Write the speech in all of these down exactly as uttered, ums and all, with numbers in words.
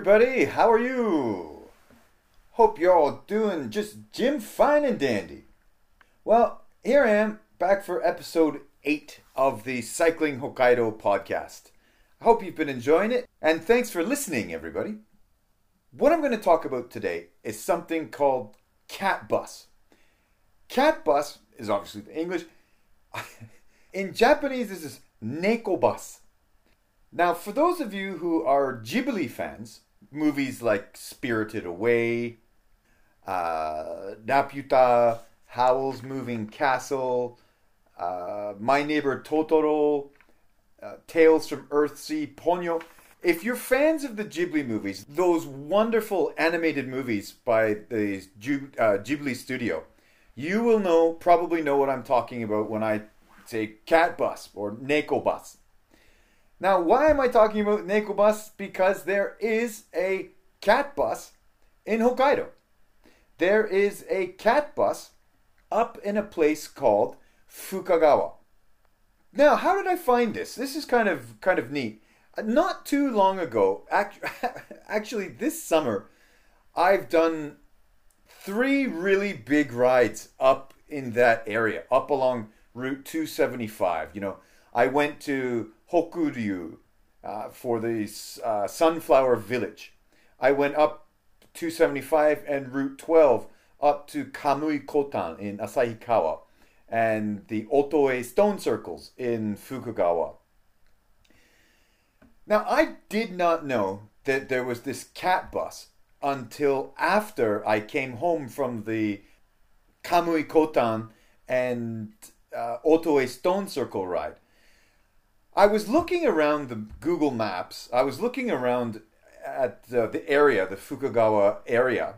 everybody, how are you? Hope you're all doing just Jim fine and dandy. Well, here I am, back for episode eight of the Cycling Hokkaido podcast. I hope you've been enjoying it, and thanks for listening, everybody. What I'm going to talk about today is something called Cat Bus. Cat Bus is obviously the English. In Japanese, this is Nekobus. Now, for those of you who are Ghibli fans, movies like Spirited Away, uh, Naputa, Howl's Moving Castle, uh, My Neighbor Totoro, uh, Tales from Earthsea, Ponyo. If you're fans of the Ghibli movies, those wonderful animated movies by the uh, Ghibli studio, you will know, probably know what I'm talking about when I say Cat Bus or Nekobus. Now, why am I talking about Nekobus? Because there is a cat bus in Hokkaido. There is a cat bus up in a place called Fukagawa. Now, how did I find this? This is kind of kind of neat. Not too long ago, actually this summer, I've done three really big rides up in that area, up along Route two seventy-five. You know, I went to Hokuryu uh, for the uh, Sunflower Village. I went up two seventy-five and Route twelve up to Kamui Kotan in Asahikawa and the Otoe Stone Circles in Fukagawa. Now, I did not know that there was this cat bus until after I came home from the Kamui Kotan and uh, Otoe Stone Circle ride. I was looking around the Google Maps. I was looking around at uh, the area, the Fukagawa area.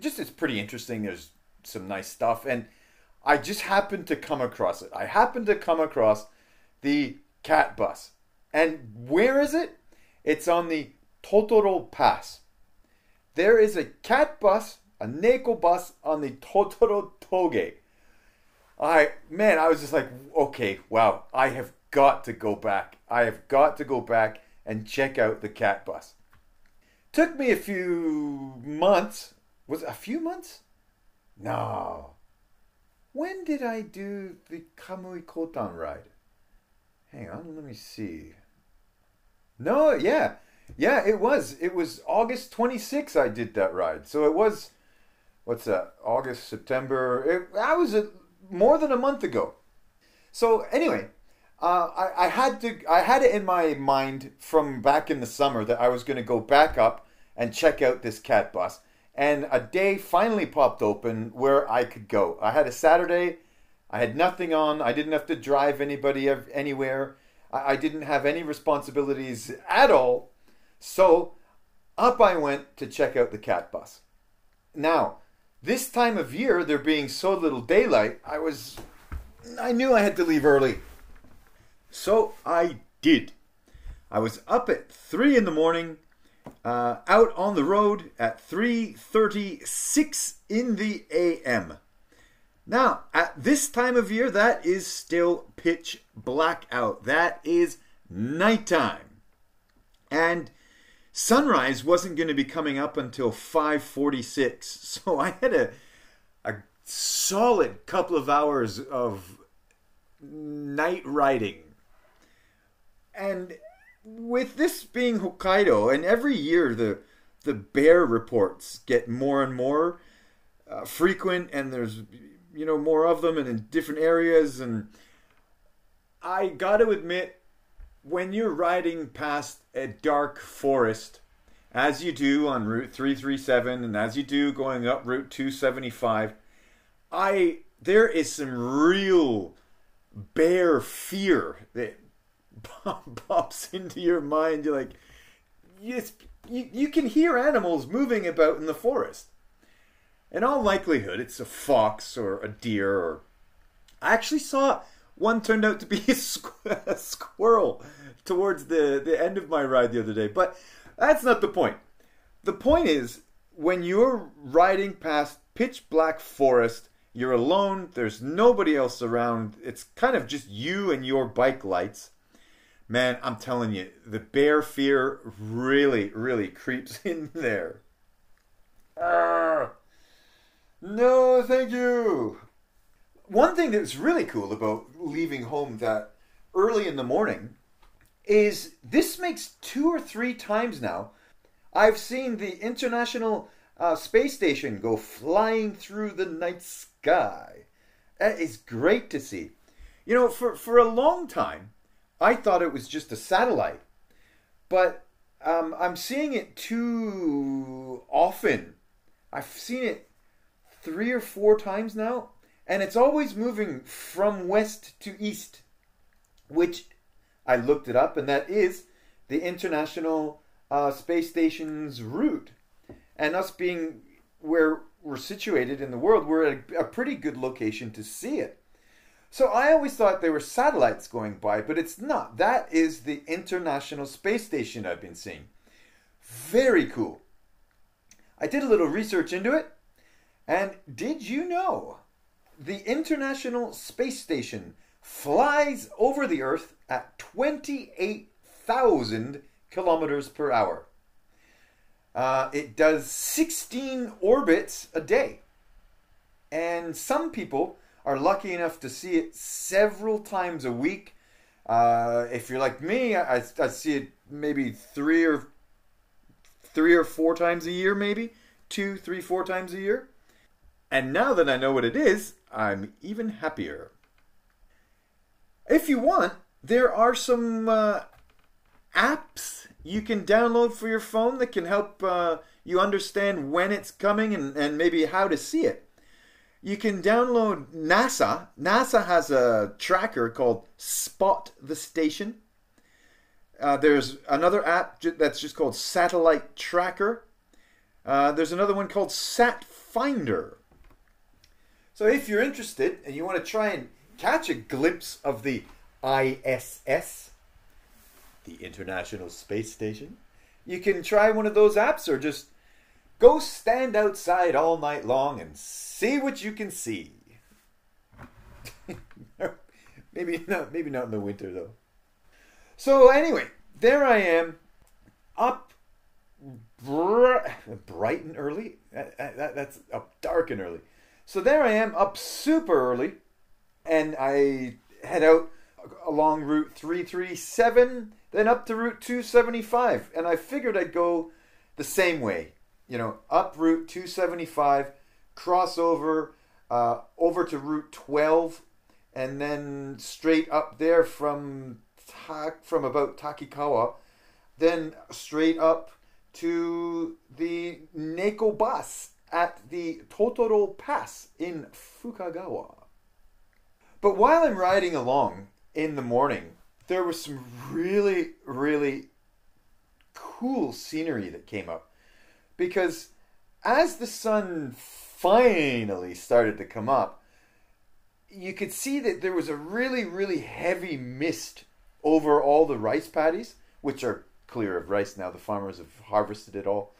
Just, it's pretty interesting. There's some nice stuff. And I just happened to come across it. I happened to come across the cat bus. And where is it? It's on the Totoro Pass. There is a cat bus, a Neko bus on the Totoro Toge. I, man, I was just like, okay, wow, I have got to go back. I have got to go back and check out the cat bus. Took me a few months. Was it a few months? No. When did I do the Kamui Kotan ride? Hang on, let me see. No, yeah. Yeah, it was. It was August twenty-sixth I did that ride. So it was, what's that, August, September. It, I was a, more than a month ago. So anyway, Uh, I, I had to. I had it in my mind from back in the summer that I was going to go back up and check out this cat bus. And a day finally popped open where I could go. I had a Saturday. I had nothing on. I didn't have to drive anybody anywhere. I, I didn't have any responsibilities at all. So up I went to check out the cat bus. Now, this time of year, there being so little daylight, I was. I knew I had to leave early. So I did. I was up at three in the morning, uh, out on the road at three thirty-six in the a m. Now, at this time of year, that is still pitch black out. That is nighttime. And sunrise wasn't going to be coming up until five forty-six. So I had a, a solid couple of hours of night riding. And with this being Hokkaido, and every year the the bear reports get more and more uh, frequent, and there's, you know, more of them and in different areas. And I got to admit, when you're riding past a dark forest, as you do on Route three thirty-seven and as you do going up Route two seventy-five, I there is some real bear fear that pops into your mind. You're like, yes, you, you can hear animals moving about in the forest. In all likelihood, it's a fox or a deer. Or I actually saw one turned out to be a, squ- a squirrel towards the, the end of my ride the other day. But that's not the point. The point is, when you're riding past pitch black forest, you're alone, there's nobody else around. It's kind of just you and your bike lights. man, I'm telling you, the bear fear really, really creeps in there. Arr, no, thank you. One thing that was really cool about leaving home that early in the morning is this makes two or three times now I've seen the International uh, Space Station go flying through the night sky. That is great to see. You know, for, for a long time, I thought it was just a satellite. But um, I'm seeing it too often. I've seen it three or four times now. And it's always moving from west to east, which I looked it up, and that is the International uh, Space Station's route. And us being where we're situated in the world, we're at a, a pretty good location to see it. So I always thought they were satellites going by, but it's not. That is the International Space Station I've been seeing. Very cool. I did a little research into it, and did you know the International Space Station flies over the Earth at twenty-eight thousand kilometers per hour? Uh, it does sixteen orbits a day. And some people are lucky enough to see it several times a week. Uh, if you're like me, I, I, I see it maybe three or three or four times a year, maybe. Two, three, four times a year. And now that I know what it is, I'm even happier. If you want, there are some uh, apps you can download for your phone that can help uh, you understand when it's coming and, and maybe how to see it. You can download NASA. NASA has a tracker called Spot the Station. Uh, there's another app that's just called Satellite Tracker. Uh, there's another one called Sat Finder. So if you're interested and you want to try and catch a glimpse of the I S S, the International Space Station, you can try one of those apps or just go stand outside all night long and see what you can see. maybe not, maybe not in the winter, though. So anyway, there I am, up br- bright and early. That, that, that's up dark and early. So there I am, up super early, and I head out along Route three thirty-seven, then up to Route two seventy-five, and I figured I'd go the same way. You know, up Route two seventy-five, cross over, uh, over to Route twelve, and then straight up there from ta- from about Takikawa, then straight up to the Nekobus at the Totoro Pass in Fukagawa. But while I'm riding along in the morning, there was some really, really cool scenery that came up. Because as the sun finally started to come up, you could see that there was a really, really heavy mist over all the rice paddies, which are clear of rice now. The farmers have harvested it all.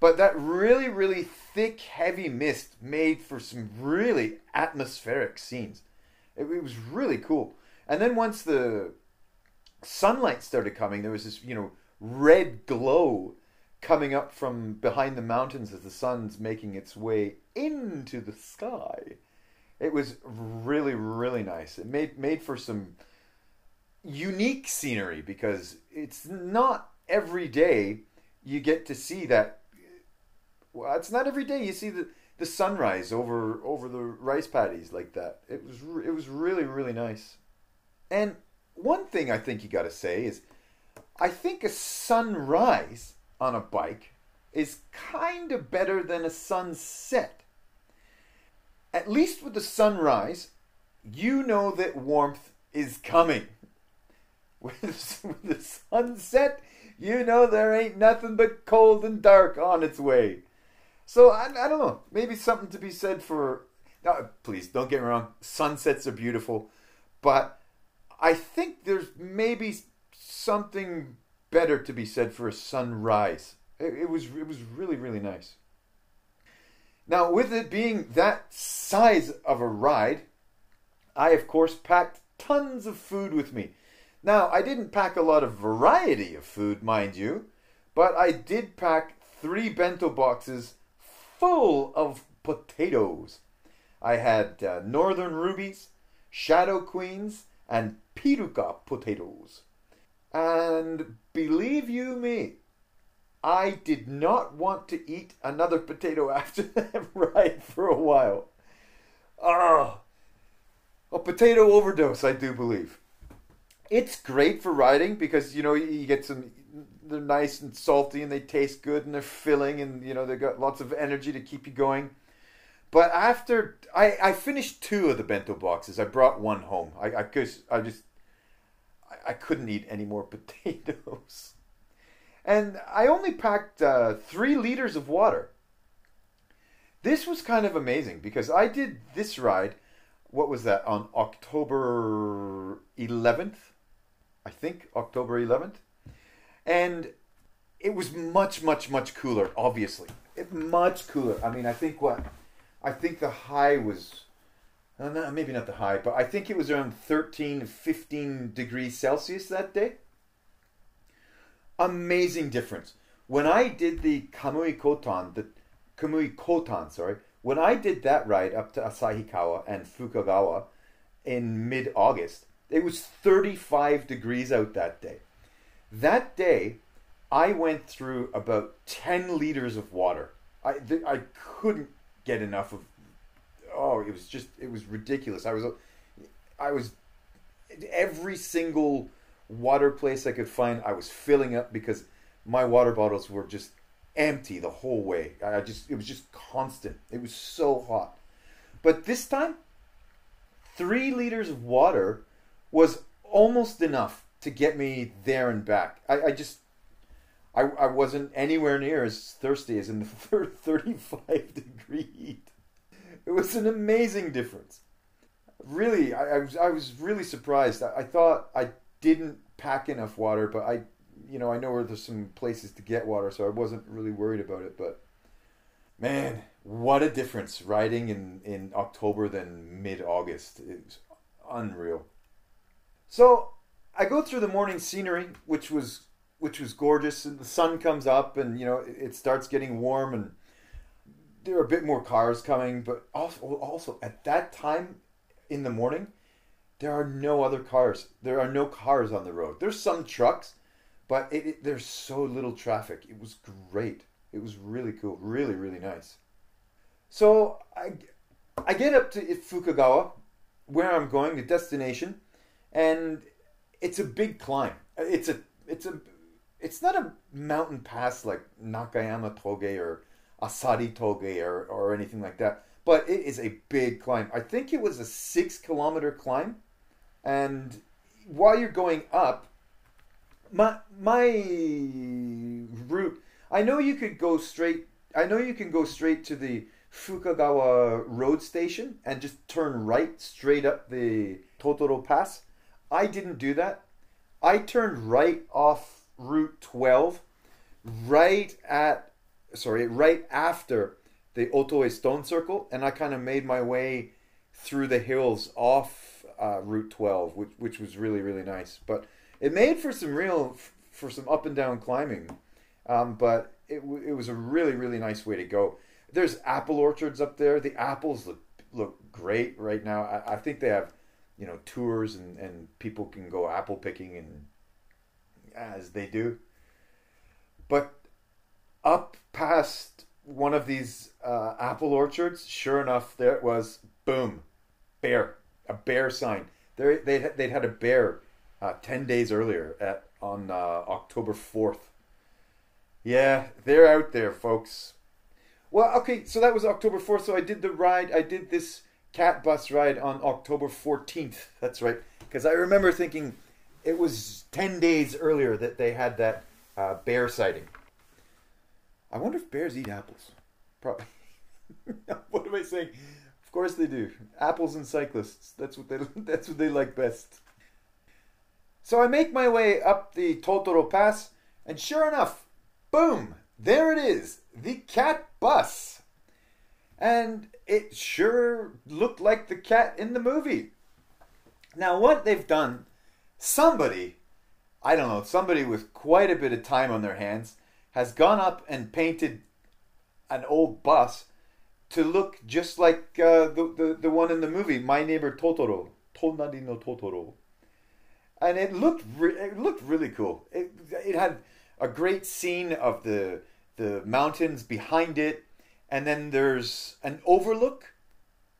But that really, really thick, heavy mist made for some really atmospheric scenes. It, it was really cool. And then once the sunlight started coming, there was this, you know, red glow coming up from behind the mountains as the sun's making its way into the sky. It was really, really nice. It made made for some unique scenery, because it's not every day you get to see that. Well, it's not every day you see the, the sunrise over over the rice paddies like that. It was it was really, really nice. And one thing I think you got to say is, I think a sunrise on a bike is kind of better than a sunset. At least with the sunrise, you know that warmth is coming. With the sunset, you know there ain't nothing but cold and dark on its way. So I, I don't know, maybe something to be said for, no, please don't get me wrong, sunsets are beautiful, but I think there's maybe something better to be said for a sunrise. It, it was it was really, really nice. Now, with it being that size of a ride, I, of course, packed tons of food with me. Now, I didn't pack a lot of variety of food, mind you, but I did pack three bento boxes full of potatoes. I had uh, northern rubies, shadow queens, and piruka potatoes. And believe you me, I did not want to eat another potato after that ride for a while. Ah, a potato overdose, I do believe. It's great for riding because, you know, you get some, they're nice and salty and they taste good and they're filling and, you know, they've got lots of energy to keep you going. But after, I, I finished two of the bento boxes. I brought one home. I, I, could, I just, I, I couldn't eat any more potatoes. And I only packed uh, three liters of water. This was kind of amazing because I did this ride, what was that, on October eleventh? I think, October eleventh. And it was much, much, much cooler, obviously. It, much cooler. I mean, I think what, I think the high was, uh, no, maybe not the high, but I think it was around thirteen, fifteen degrees Celsius that day. Amazing difference. When I did the Kamui Kotan, the Kamui Kotan, sorry, when I did that ride up to Asahikawa and Fukagawa in mid-August, it was thirty-five degrees out that day. That day, I went through about ten liters of water. I th- I couldn't get enough of. Oh, it was just it was ridiculous. I was, I was, every single water place I could find, I was filling up because my water bottles were just empty the whole way. I just it was just constant. It was so hot. But this time, three liters of water was almost enough to get me there and back. I, I just I, I wasn't anywhere near as thirsty as in the thirty-five degree heat. It was an amazing difference. Really, I, I was I was really surprised. I, I thought I didn't pack enough water, but I, you know, I know where there's some places to get water, so I wasn't really worried about it. But man, what a difference riding in, in October than mid-August. It was unreal. So I go through the morning scenery, which was which was gorgeous, and the sun comes up, and you know it, it starts getting warm, and there are a bit more cars coming. But also, also at that time in the morning, there are no other cars. There are no cars on the road. There's some trucks, but it, it, there's so little traffic. It was great. It was really cool. Really, really nice. So I, I get up to Fukagawa, where I'm going, the destination, and it's a big climb. It's a, it's a, it's not a mountain pass like Nakayama Toge or Asaritoge or or anything like that. But it is a big climb. I think it was a six-kilometer climb. And while you're going up, my my route, I know you could go straight, I know you can go straight to the Fukagawa road station and just turn right straight up the Totoro Pass. I didn't do that. I turned right off Route twelve, right at, sorry, right after the Otoe Stone Circle, and I kind of made my way through the hills off uh, Route twelve, which which was really, really nice. But it made for some real, for some up and down climbing. Um, but it it was a really, really nice way to go. There's apple orchards up there. The apples look look great right now. I, I think they have, you know, tours and, and people can go apple picking and as they do. But up past one of these uh, apple orchards, sure enough, there it was, boom, bear, a bear sign. There, they'd, they'd had a bear uh, ten days earlier at on uh, October fourth. Yeah, they're out there, folks. Well, okay, so that was October fourth, so I did the ride, I did this Cat Bus ride on October fourteenth. That's right, because I remember thinking it was ten days earlier that they had that uh, bear sighting. I wonder if bears eat apples. Probably. What am I saying? Of course they do. Apples and cyclists. That's what they. That's what they like best. So I make my way up the Totoro Pass, and sure enough, boom! There it is, the Cat Bus, and it sure looked like the cat in the movie. Now what they've done somebody, I don't know, somebody with quite a bit of time on their hands has gone up and painted an old bus to look just like uh, the, the, the one in the movie, My Neighbor Totoro, Tonari no Totoro. And it looked, re it looked really cool. It, it had a great scene of the, the mountains behind it. And then there's an overlook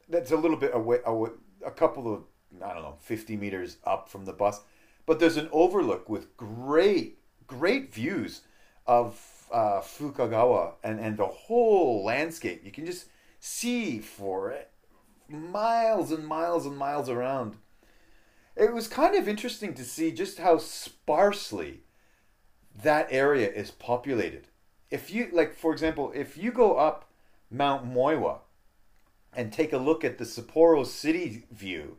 that's a little bit away, away, a couple of, I don't know, fifty meters up from the bus. But there's an overlook with great, great views of uh, Fukagawa and, and the whole landscape. You can just see for miles and miles and miles around. It was kind of interesting to see just how sparsely that area is populated. If you, like, for example, if you go up Mount Moiwa and take a look at the Sapporo city view,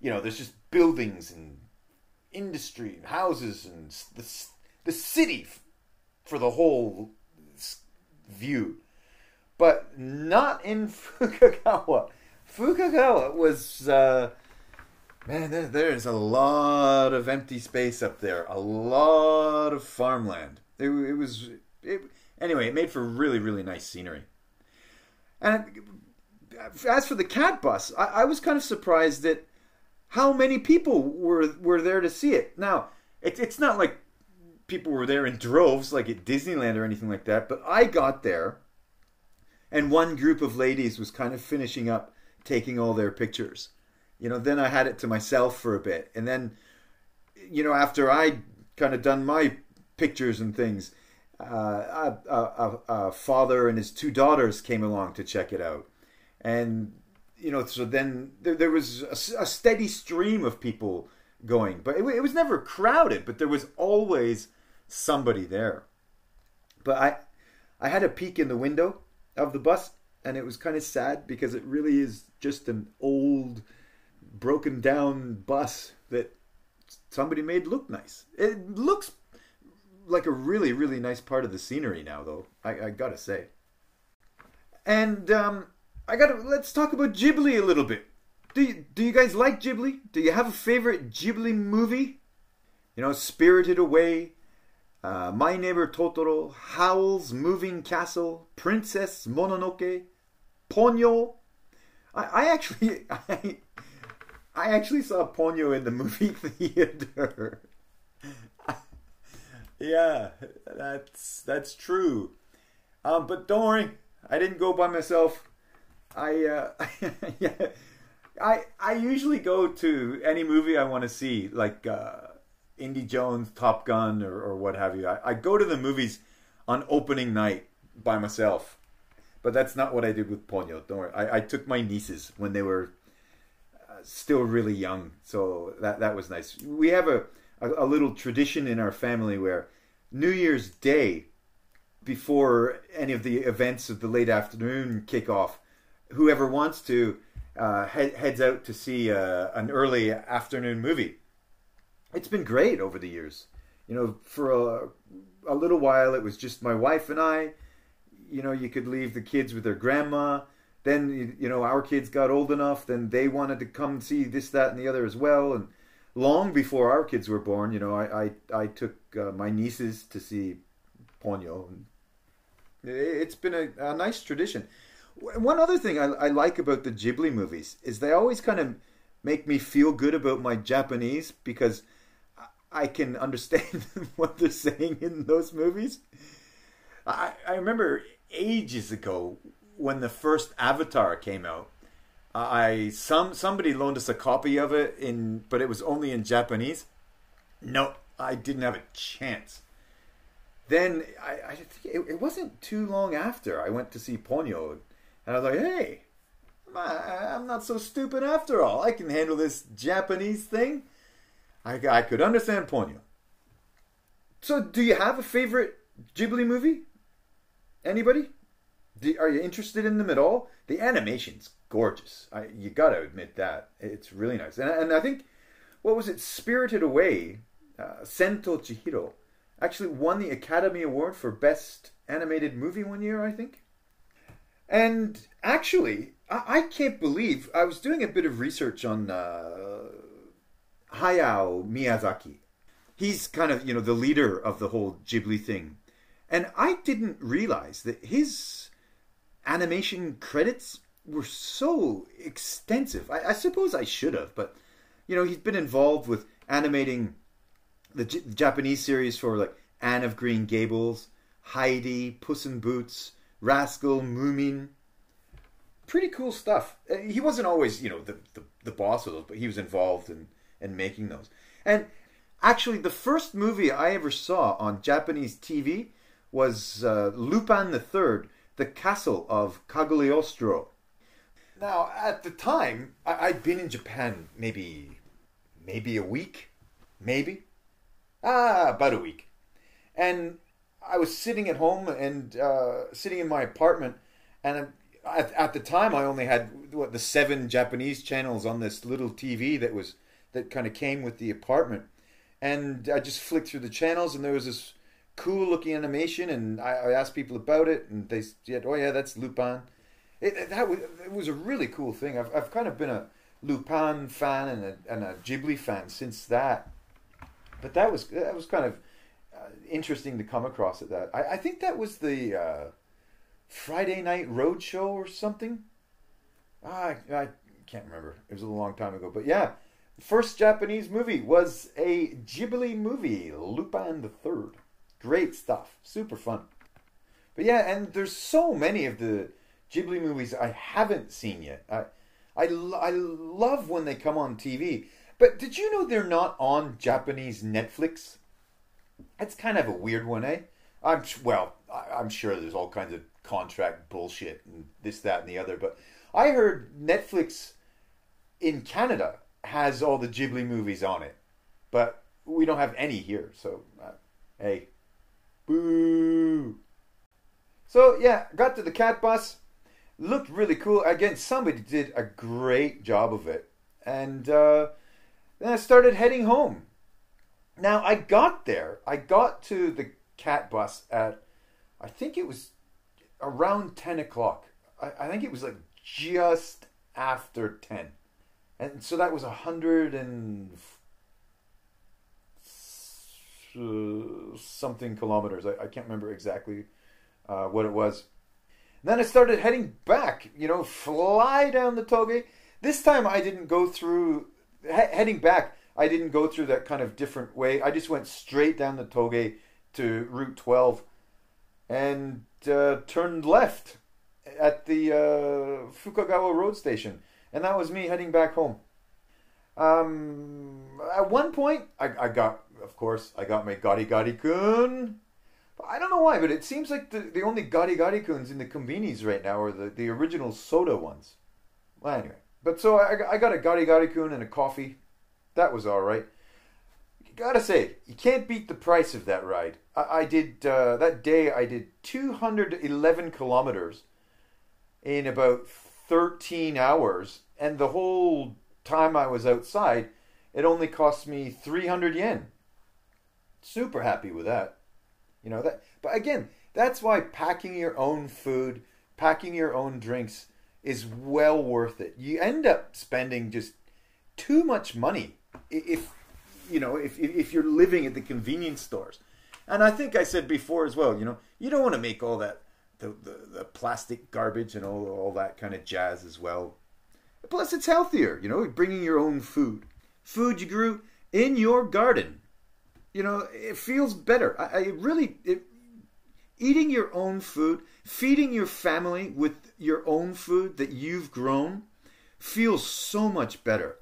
you know, there's just buildings and industry and houses and the, the city for the whole view. But not in Fukagawa. Fukagawa was... Uh, Man, there, there's a lot of empty space up there. A lot of farmland. It, it was... It, anyway, it made for really, really nice scenery. And as for the Cat Bus, I, I was kind of surprised at how many people were, were there to see it. Now, it, it's not like people were there in droves, like at Disneyland or anything like that. But I got there, and one group of ladies was kind of finishing up taking all their pictures. You know, then I had it to myself for a bit. And then, you know, after I kind of done my pictures and things, uh, a, a, a father and his two daughters came along to check it out. And, you know, so then there, there was a, a steady stream of people going. But it, it was never crowded, but there was always somebody there. But I, I had a peek in the window of the bus, and it was kind of sad because it really is just an old... broken down bus that somebody made look nice. It looks like a really, really nice part of the scenery now, though. I, I gotta say. And um, I gotta let's talk about Ghibli a little bit. Do you, do you guys like Ghibli? Do you have a favorite Ghibli movie? You know, Spirited Away, uh, My Neighbor Totoro, Howl's Moving Castle, Princess Mononoke, Ponyo. I, I actually. I, I actually saw Ponyo in the movie theater. Yeah, that's that's true. Um, but don't worry, I didn't go by myself. I uh, yeah, I I usually go to any movie I want to see, like uh, Indy Jones, Top Gun, or, or what have you. I, I go to the movies on opening night by myself. But that's not what I did with Ponyo. Don't worry, I, I took my nieces when they were. Still really young, so that that was nice. We have a, a a little tradition in our family where New Year's Day, before any of the events of the late afternoon kick off, whoever wants to uh, head, heads out to see uh, an early afternoon movie. It's been great over the years. You know, for a, a little while it was just my wife and I. You know, you could leave the kids with their grandma. Then, you know, our kids got old enough, then they wanted to come see this, that, and the other as well. And long before our kids were born, you know, I, I, I took uh, my nieces to see Ponyo. And it's been a, a nice tradition. One other thing I, I like about the Ghibli movies is they always kind of make me feel good about my Japanese because I can understand what they're saying in those movies. I, I remember ages ago, when the first Avatar came out, I some somebody loaned us a copy of it, in but it was only in Japanese. No, I didn't have a chance. Then I, I think it, it wasn't too long after I went to see Ponyo, and I was like, "Hey, I, I'm not so stupid after all. I can handle this Japanese thing. I I could understand Ponyo." So, do you have a favorite Ghibli movie? Anybody? Are you interested in them at all? The animation's gorgeous. I, you got to admit that. It's really nice. And, and I think, what was it? Spirited Away, uh, Sento Chihiro, actually won the Academy Award for Best Animated Movie one year, I think. And actually, I, I can't believe, I was doing a bit of research on uh, Hayao Miyazaki. He's kind of, you know, the leader of the whole Ghibli thing. And I didn't realize that his animation credits were so extensive. I, I suppose I should have, but, you know, he's been involved with animating the J- Japanese series for, like, Anne of Green Gables, Heidi, Puss in Boots, Rascal, Moomin. Pretty cool stuff. He wasn't always, you know, the, the, the boss of those, but he was involved in, in making those. And actually, the first movie I ever saw on Japanese T V was uh, Lupin the Third, The Castle of Cagliostro. Now, at the time, I- I'd been in Japan maybe, maybe a week, maybe. Ah, about a week. And I was sitting at home and uh, sitting in my apartment, and at, at the time I only had what the seven Japanese channels on this little T V that was that kind of came with the apartment, and I just flicked through the channels, and there was this cool looking animation, and I, I asked people about it, and they said, "Oh yeah, that's Lupin." It that was it was a really cool thing. I've I've kind of been a Lupin fan and a and a Ghibli fan since that, but that was that was kind of. Uh, interesting to come across at that. I, I think that was the uh, Friday Night Roadshow or something. Ah, I, I can't remember. It was a long time ago. But yeah, the first Japanese movie was a Ghibli movie, Lupin the Third. Great stuff. Super fun. But yeah, and there's so many of the Ghibli movies I haven't seen yet. I, I, I love when they come on T V. But did you know they're not on Japanese Netflix? That's kind of a weird one, eh? I'm well, I'm sure there's all kinds of contract bullshit and this, that, and the other. But I heard Netflix in Canada has all the Ghibli movies on it, but we don't have any here. So, uh, hey, boo! So yeah, got to the Cat Bus. Looked really cool. Again, somebody did a great job of it, and uh, then I started heading home. Now, I got there. I got to the Cat Bus at, I think it was around ten o'clock. I, I think it was like just after ten. And so that was one hundred and something kilometers. I, I can't remember exactly uh, what it was. And then I started heading back, you know, fly down the Toge. This time I didn't go through, he- heading back. I didn't go through that kind of different way. I just went straight down the Toge to Route twelve and uh, turned left at the uh, Fukagawa Road Station. And that was me heading back home. Um, at one point, I, I got, of course, I got my gari-gari-kun. I don't know why, but it seems like the, the only gari-gari-kuns in the konbinis right now are the, the original soda ones. Well, anyway. But so I, I got a gari-gari-kun and a coffee. That was all right. Gotta say, you can't beat the price of that ride. I, I did, uh, that day I did two hundred eleven kilometers in about thirteen hours. And the whole time I was outside, it only cost me three hundred yen. Super happy with that. You know, that. But again, that's why packing your own food, packing your own drinks is well worth it. You end up spending just too much money. If you know, if if you're living at the convenience stores, and I think I said before as well, you know, you don't want to make all that the, the, the plastic garbage and all all that kind of jazz as well. Plus, it's healthier, you know, bringing your own food, food you grew in your garden. You know, it feels better. I, I really it, eating your own food, feeding your family with your own food that you've grown, feels so much better.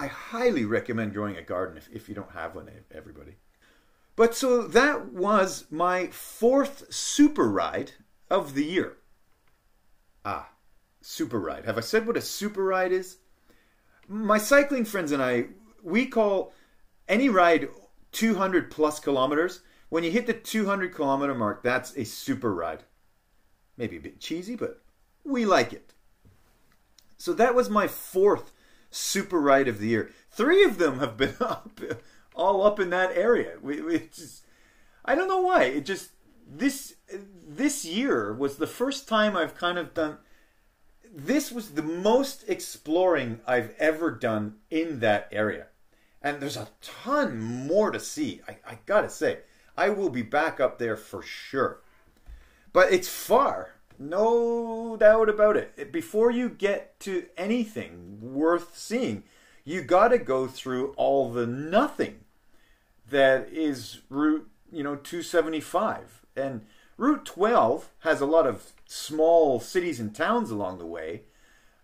I highly recommend growing a garden if, if you don't have one, everybody. But so that was my fourth super ride of the year. Ah, super ride. Have I said what a super ride is? My cycling friends and I, we call any ride two hundred plus kilometers. When you hit the two hundred kilometer mark, that's a super ride. Maybe a bit cheesy, but we like it. So that was my fourth super ride of the year. Three of them have been up, all up in that area. We, we just, I don't know why. It just this this year was the first time I've kind of done. This was the most exploring I've ever done in that area, And there's a ton more to see. I, I gotta say, I will be back up there for sure. But it's far, no doubt about it. Before you get to anything worth seeing, you gotta go through all the nothing that is Route, you know, two seventy-five. And Route twelve has a lot of small cities and towns along the way.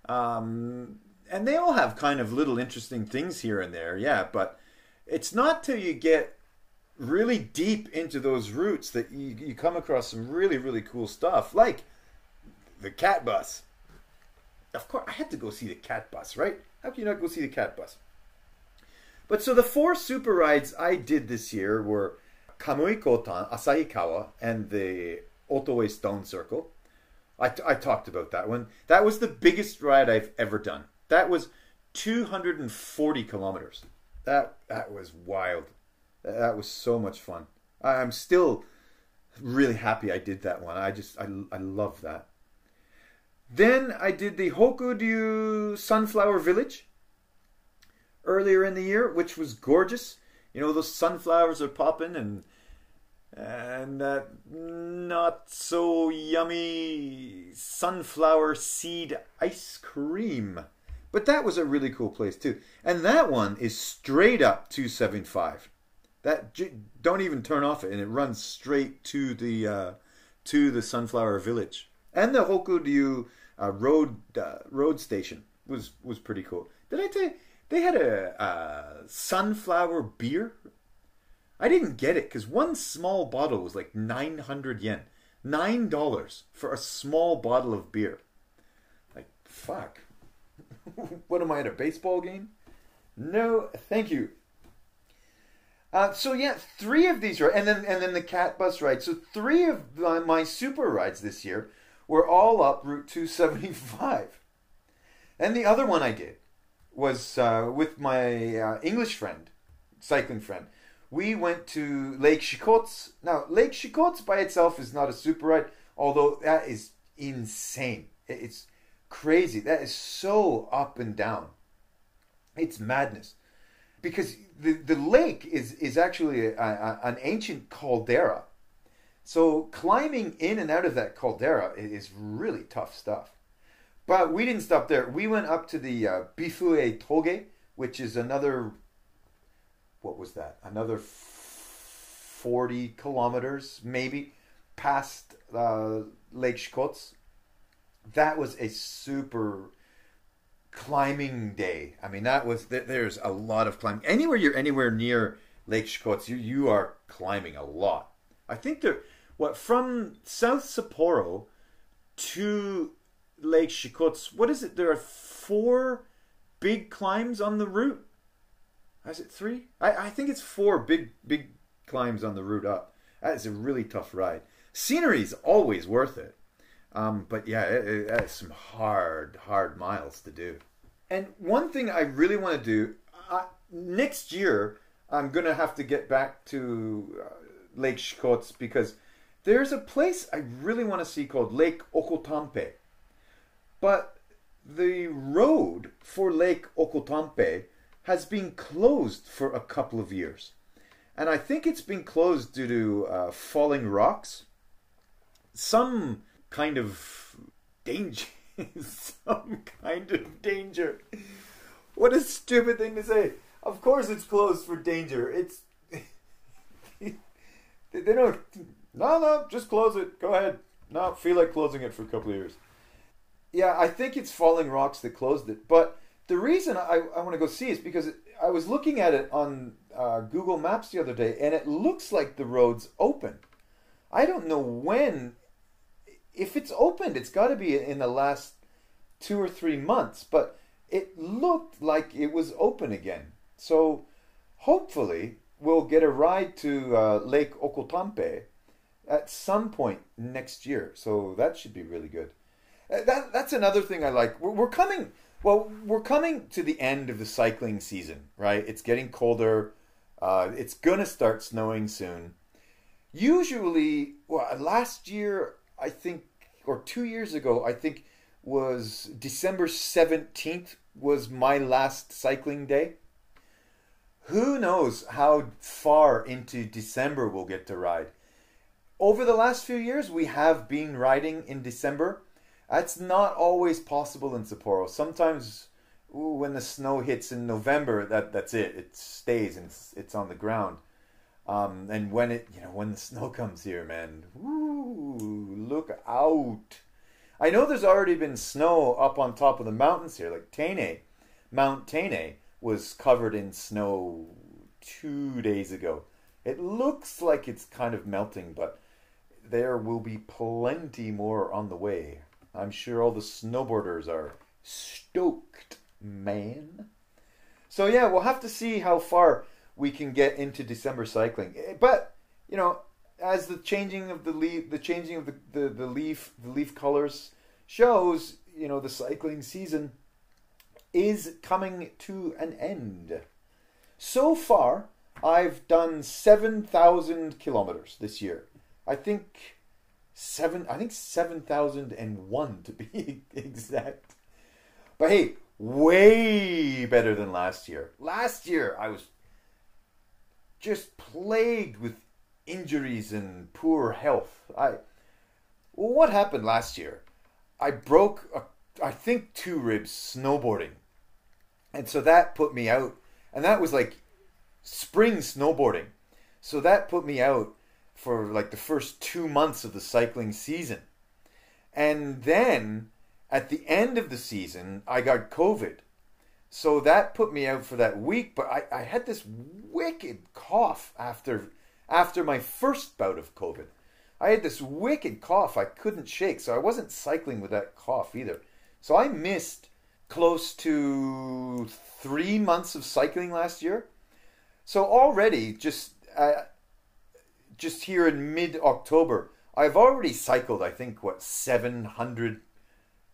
Um, and they all have kind of little interesting things here and there, yeah. But it's not till you get really deep into those routes that you, you come across some really, really cool stuff. Like the Cat Bus. Of course, I had to go see the Cat Bus, right? How can you not go see the Cat Bus? But so the four super rides I did this year were Kamui Kotan, Asahikawa, and the Otoe Stone Circle. I, I talked about that one. That was the biggest ride I've ever done. That was two hundred forty kilometers. That that was wild. That was so much fun. I'm still really happy I did that one. I just, I, I love that. Then I did the Hokuryu Sunflower Village earlier in the year, which was gorgeous. You know, those sunflowers are popping and and that not so yummy sunflower seed ice cream. But that was a really cool place too. And that one is straight up two seventy-five. That, don't even turn off it, and it runs straight to the uh, to the Sunflower Village. And the Hokuryu uh, road uh, road station was was pretty cool. Did I tell you? They had a uh, sunflower beer. I didn't get it because one small bottle was like nine hundred yen. nine dollars for a small bottle of beer. Like, fuck. What am I at, a baseball game? No, thank you. Uh, so yeah, three of these, and then, and then the Cat Bus ride. So three of my, my super rides this year were all up Route two seventy-five. And the other one I did was uh, with my uh, English friend, cycling friend. We went to Lake Shikotsu. Now, Lake Shikotsu by itself is not a super ride, although that is insane. It's crazy. That is so up and down. It's madness. Because the, the lake is, is actually a, a, an ancient caldera. So climbing in and out of that caldera is really tough stuff. But we didn't stop there. We went up to the uh, Asaritoge, which is another, what was that? Another forty kilometers, maybe, past uh, Lake Shikotsu. That was a super climbing day. I mean, that was, there's a lot of climbing. Anywhere you're anywhere near Lake Shikotsu, you, you are climbing a lot. I think there, what, from South Sapporo to Lake Shikotsu, what is it? There are four big climbs on the route. Is it three? I, I think it's four big, big climbs on the route up. That is a really tough ride. Scenery is always worth it. Um, but yeah, it, it, that's some hard, hard miles to do. And one thing I really want to do, uh, next year, I'm going to have to get back to uh, Lake Shikotsu because there's a place I really want to see called Lake Okotampe. But the road for Lake Okotampe has been closed for a couple of years. And I think it's been closed due to uh, falling rocks. Some kind of danger. Some kind of danger. What a stupid thing to say. Of course it's closed for danger. It's... they don't... No, no, just close it. Go ahead. No, feel like closing it for a couple of years. Yeah, I think it's falling rocks that closed it. But the reason I, I want to go see is because it, I was looking at it on uh, Google Maps the other day, and it looks like the road's open. I don't know when... If it's opened, it's got to be in the last two or three months. But it looked like it was open again. So hopefully we'll get a ride to uh, Lake Okotampe at some point next year. So that should be really good. Uh, that, that's another thing I like. We're, we're coming, well, we're coming to the end of the cycling season, right? It's getting colder. Uh, it's going to start snowing soon. Usually, well, last year... I think, or two years ago, I think was December seventeenth was my last cycling day. Who knows how far into December we'll get to ride. Over the last few years, we have been riding in December. That's not always possible in Sapporo. Sometimes ooh, when the snow hits in November, that, that's it. It stays and it's, it's on the ground. Um, and when it, you know, when the snow comes here, man, ooh, look out. I know there's already been snow up on top of the mountains here, like Teine. Mount Teine was covered in snow two days ago. It looks like it's kind of melting, but there will be plenty more on the way. I'm sure all the snowboarders are stoked, man. So yeah, we'll have to see how far we can get into December cycling. But, you know, as the changing of the leaf, the changing of the, the, the leaf, the leaf colors shows, you know, the cycling season is coming to an end. So far, I've done seven thousand kilometers this year. I think seven, I think seven thousand one to be exact. But hey, way better than last year. Last year, I was just plagued with injuries and poor health. I, what happened last year? I broke, a, I think, two ribs snowboarding. And so that put me out. And that was like spring snowboarding. So that put me out for like the first two months of the cycling season. And then at the end of the season, I got COVID. So that put me out for that week. But I, I had this wicked cough after... After my first bout of COVID, I had this wicked cough I couldn't shake, so I wasn't cycling with that cough either. So I missed close to three months of cycling last year. So already, just uh, just here in mid-October, I've already cycled, I think, what, seven hundred,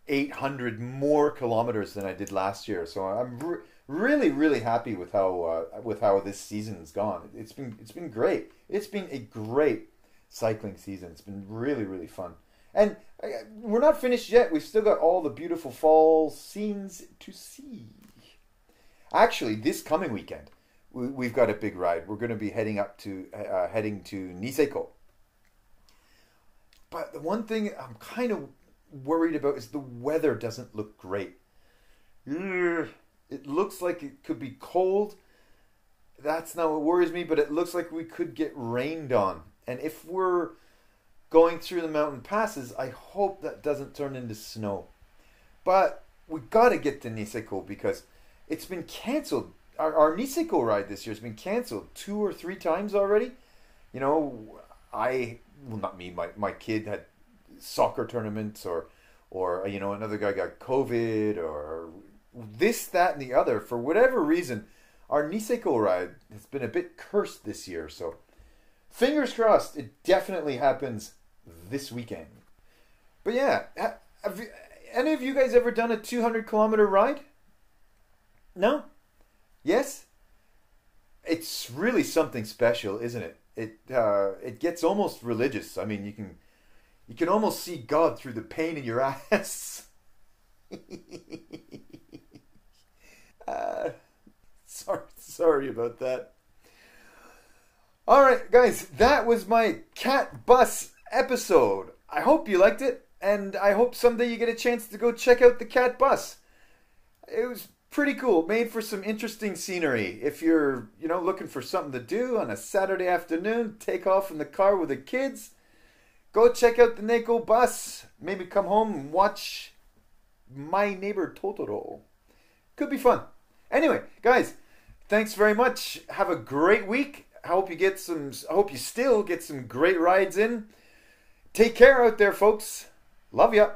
eight hundred more kilometers than I did last year. So I'm re really, really happy with how uh, with how this season's gone. It's been it's been great. It's been a great cycling season. It's been really, really fun. And I, we're not finished yet. We've still got all the beautiful fall scenes to see. Actually, this coming weekend, we, we've got a big ride. We're going to be heading up to uh, heading to Niseko. But the one thing I'm kind of worried about is the weather doesn't look great. Mm. It looks like it could be cold. That's not what worries me, but it looks like we could get rained on. And if we're going through the mountain passes, I hope that doesn't turn into snow. But we got to get to Niseko because it's been canceled. Our, our Niseko ride this year has been canceled two or three times already. You know, I, well, not me, my, my kid had soccer tournaments or, or, you know, another guy got COVID or... This, that, and the other. For whatever reason, our Niseko ride has been a bit cursed this year. So, fingers crossed, it definitely happens this weekend. But yeah, have you, any of you guys ever done a two hundred kilometer ride? No? Yes? It's really something special, isn't it? It uh, it gets almost religious. I mean, you can you can almost see God through the pain in your ass. Uh, sorry, sorry about that. All right, guys, that was my Cat Bus episode. I hope you liked it, and I hope someday you get a chance to go check out the Cat Bus. It was pretty cool, made for some interesting scenery. If you're, you know, looking for something to do on a Saturday afternoon, take off in the car with the kids, go check out the Neko Bus. Maybe come home and watch My Neighbor Totoro. Could be fun. Anyway, guys, thanks very much. Have a great week. I hope you get some, I hope you still get some great rides in. Take care out there, folks. Love ya.